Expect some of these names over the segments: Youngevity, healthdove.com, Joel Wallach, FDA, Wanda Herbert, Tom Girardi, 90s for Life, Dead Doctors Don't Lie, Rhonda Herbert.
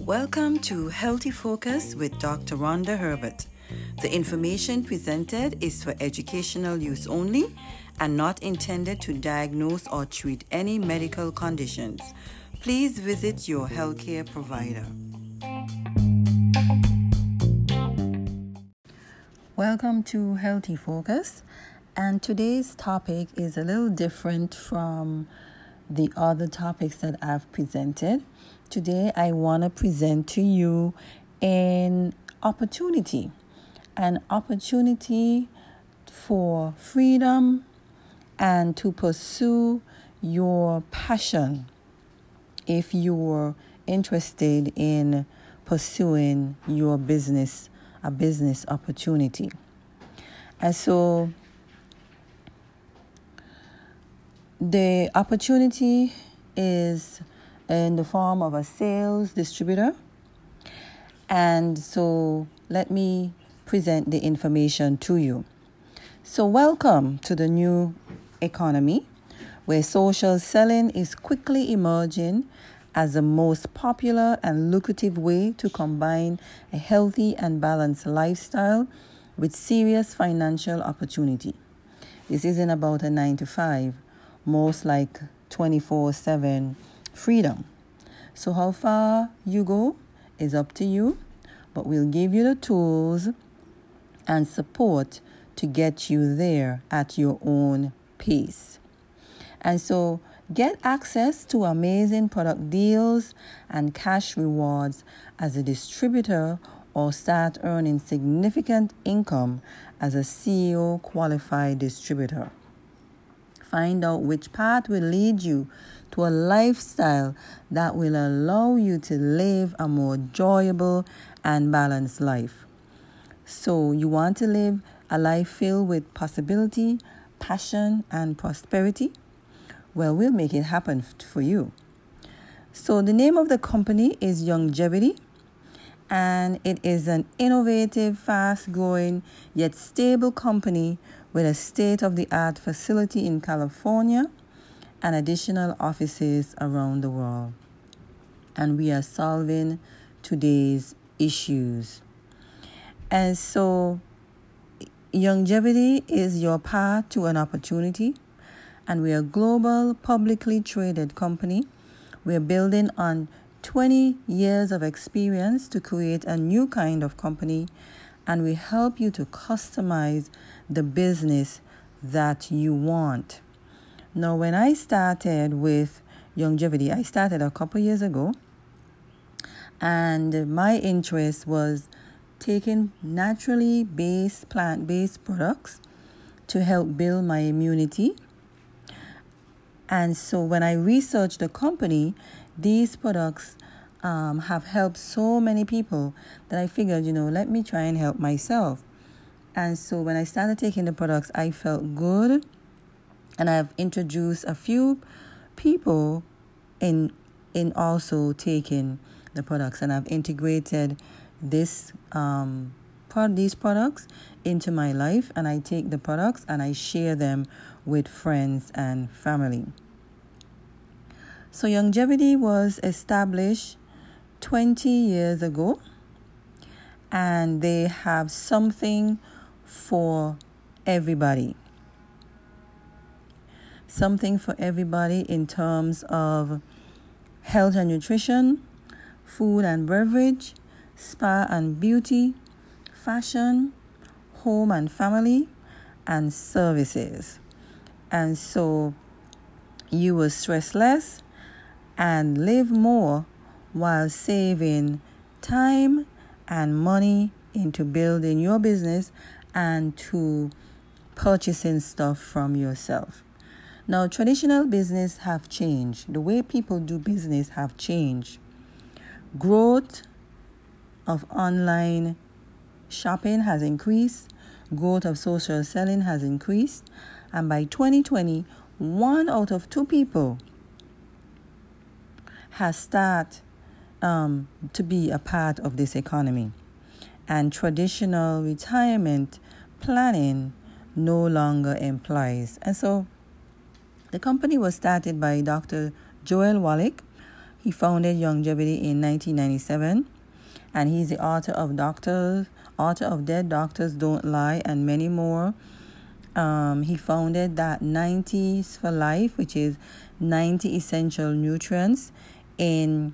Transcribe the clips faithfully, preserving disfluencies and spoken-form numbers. Welcome to Healthy Focus with Doctor Rhonda Herbert. The information presented is for educational use only and not intended to diagnose or treat any medical conditions. Please visit your healthcare provider. Welcome to Healthy Focus, and today's topic is a little different from the other topics that I've presented. Today, I want to present to you an opportunity, an opportunity for freedom and to pursue your passion if you're interested in pursuing your business, a business opportunity. And so the opportunity is in the form of a sales distributor. And so let me present the information to you. So welcome to the new economy, where social selling is quickly emerging as the most popular and lucrative way to combine a healthy and balanced lifestyle with serious financial opportunity. This isn't about a nine to five, most like twenty-four seven freedom. So how far you go is up to you, but we'll give you the tools and support to get you there at your own pace. And so get access to amazing product deals and cash rewards as a distributor, or start earning significant income as a C E O qualified distributor. Find out which path will lead you to a lifestyle that will allow you to live a more enjoyable and balanced life. So you want to live a life filled with possibility, passion, and prosperity? Well, we'll make it happen for you. So the name of the company is Youngevity, and it is an innovative, fast-growing, yet stable company with a state-of-the-art facility in California and additional offices around the world. And we are solving today's issues. And so Youngevity is your path to an opportunity. And we are a global, publicly traded company. We are building on twenty years of experience to create a new kind of company, and we help you to customize the business that you want. Now, when I started with Youngevity, I started a couple years ago, and my interest was taking naturally based, plant-based products to help build my immunity. And so when I researched the company, these products um, have helped so many people that I figured, you know, let me try and help myself. And so when I started taking the products, I felt good. And I've introduced a few people in in also taking the products. And I've integrated this um pro- these products into my life. And I take the products and I share them with friends and family. So Youngevity was established twenty years ago, and they have something for everybody. Something for everybody in terms of health and nutrition, food and beverage, spa and beauty, fashion, home and family, and services. And so you will stress less and live more while saving time and money into building your business and to purchasing stuff from yourself. Now, traditional business have changed. The way people do business have changed. Growth of online shopping has increased. Growth of social selling has increased. And by twenty twenty, one out of two people has started um, to be a part of this economy. And traditional retirement planning no longer implies. And so The company was started by Doctor Joel Wallach. He founded Youngevity in nineteen ninety-seven, and he's the author of Doctors, author of Dead Doctors Don't Lie, and many more. Um, he founded that nineties for Life, which is ninety essential nutrients, and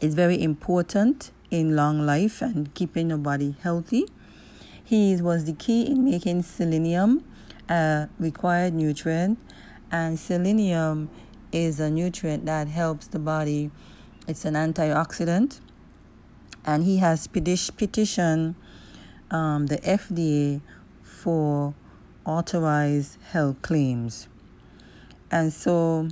it's very important in long life and keeping your body healthy. He was the key in making selenium a required nutrient, and selenium is a nutrient that helps the body. It's an antioxidant, and he has petitioned um, the F D A for authorized health claims. And so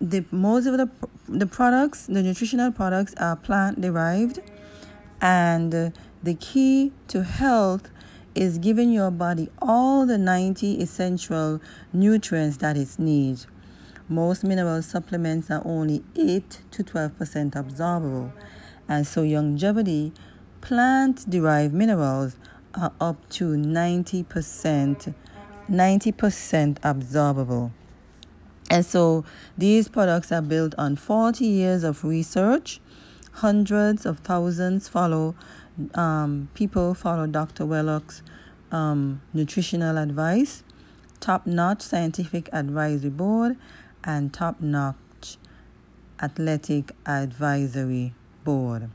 the most of the the products, the nutritional products, are plant derived, and the key to health is giving your body all the ninety essential nutrients that it needs. Most mineral supplements are only eight to twelve percent absorbable, and so Youngevity plant-derived minerals are up to ninety percent, ninety percent absorbable. And so these products are built on forty years of research. Hundreds of thousands follow, um, people follow Doctor Wallach's um, nutritional advice, top-notch scientific advisory board, and top-notch athletic advisory board.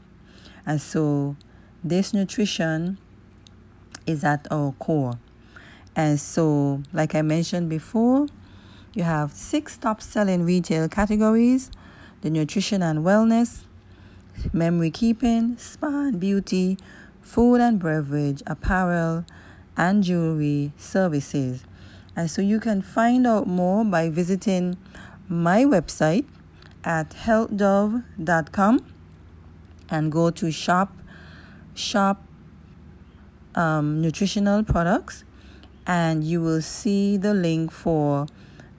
And so this nutrition is at our core. And so, like I mentioned before, you have six top-selling retail categories: the nutrition and wellness, memory keeping, spa and beauty, food and beverage, apparel, and jewelry services. And so you can find out more by visiting my website at health dove dot com and go to shop, shop um, nutritional products, and you will see the link for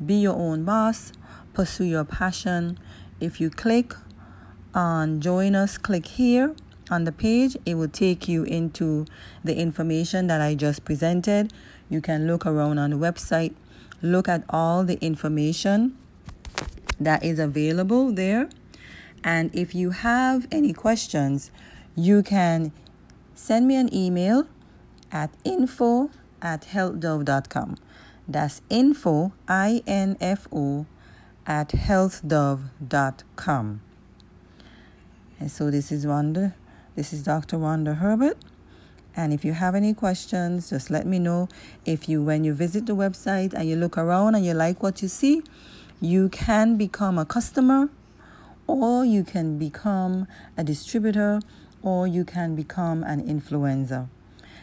Be Your Own Boss, Pursue Your Passion. If you click on join us, click here on the page, it will take you into the information that I just presented. You can look around on the website, look at all the information that is available there. And if you have any questions, you can send me an email at info at healthdove dot com. That's info, I N F O, at healthdove dot com. And so this is Wanda. This is Doctor Wanda Herbert. And if you have any questions, just let me know. If you, when you visit the website and you look around and you like what you see, you can become a customer, or you can become a distributor, or you can become an influencer.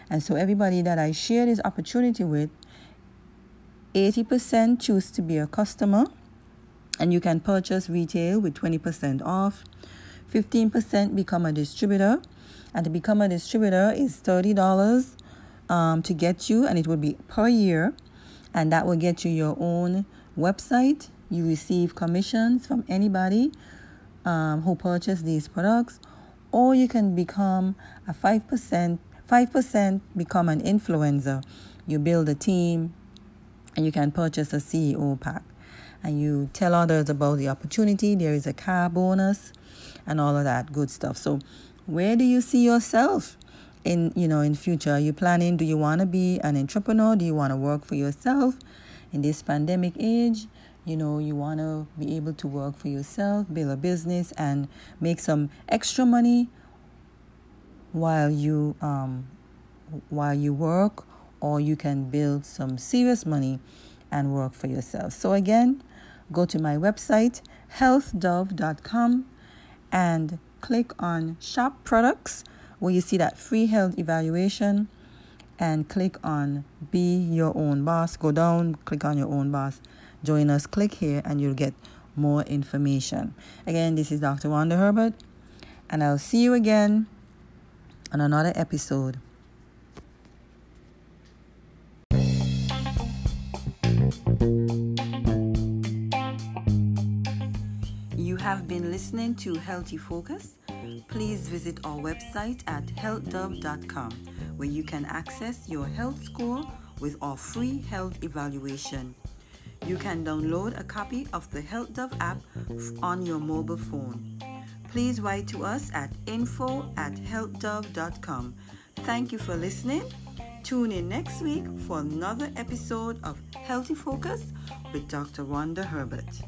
And so everybody that I share this opportunity with, eighty percent choose to be a customer, and you can purchase retail with twenty percent off. fifteen percent become a distributor, and to become a distributor is thirty dollars um, to get you, and it will be per year, and that will get you your own website. You receive commissions from anybody um, who purchased these products, or you can become a five percent, five percent become an influencer. You build a team, and you can purchase a C E O pack, and you tell others about the opportunity. There is a car bonus and all of that good stuff. So where do you see yourself in, you know, in future? Are you planning? Do you want to be an entrepreneur? Do you want to work for yourself in this pandemic age? You know, you want to be able to work for yourself, build a business, and make some extra money while you, um, while you work, or you can build some serious money and work for yourself. So again, go to my website, health dove dot com, and click on Shop Products, where you see that free health evaluation, and click on Be Your Own Boss. Go down, click on Your Own Boss, join us, click here, and you'll get more information. Again, this is Doctor Wanda Herbert, and I'll see you again on another episode. Have been listening to Healthy Focus. Please visit our website at health dove dot com, where you can access your health score with our free health evaluation. You can download a copy of the Health Dove app on your mobile phone. Please write to us at info at healthdove dot com. Thank you for listening. Tune in next week for another episode of Healthy Focus with Doctor Wanda Herbert.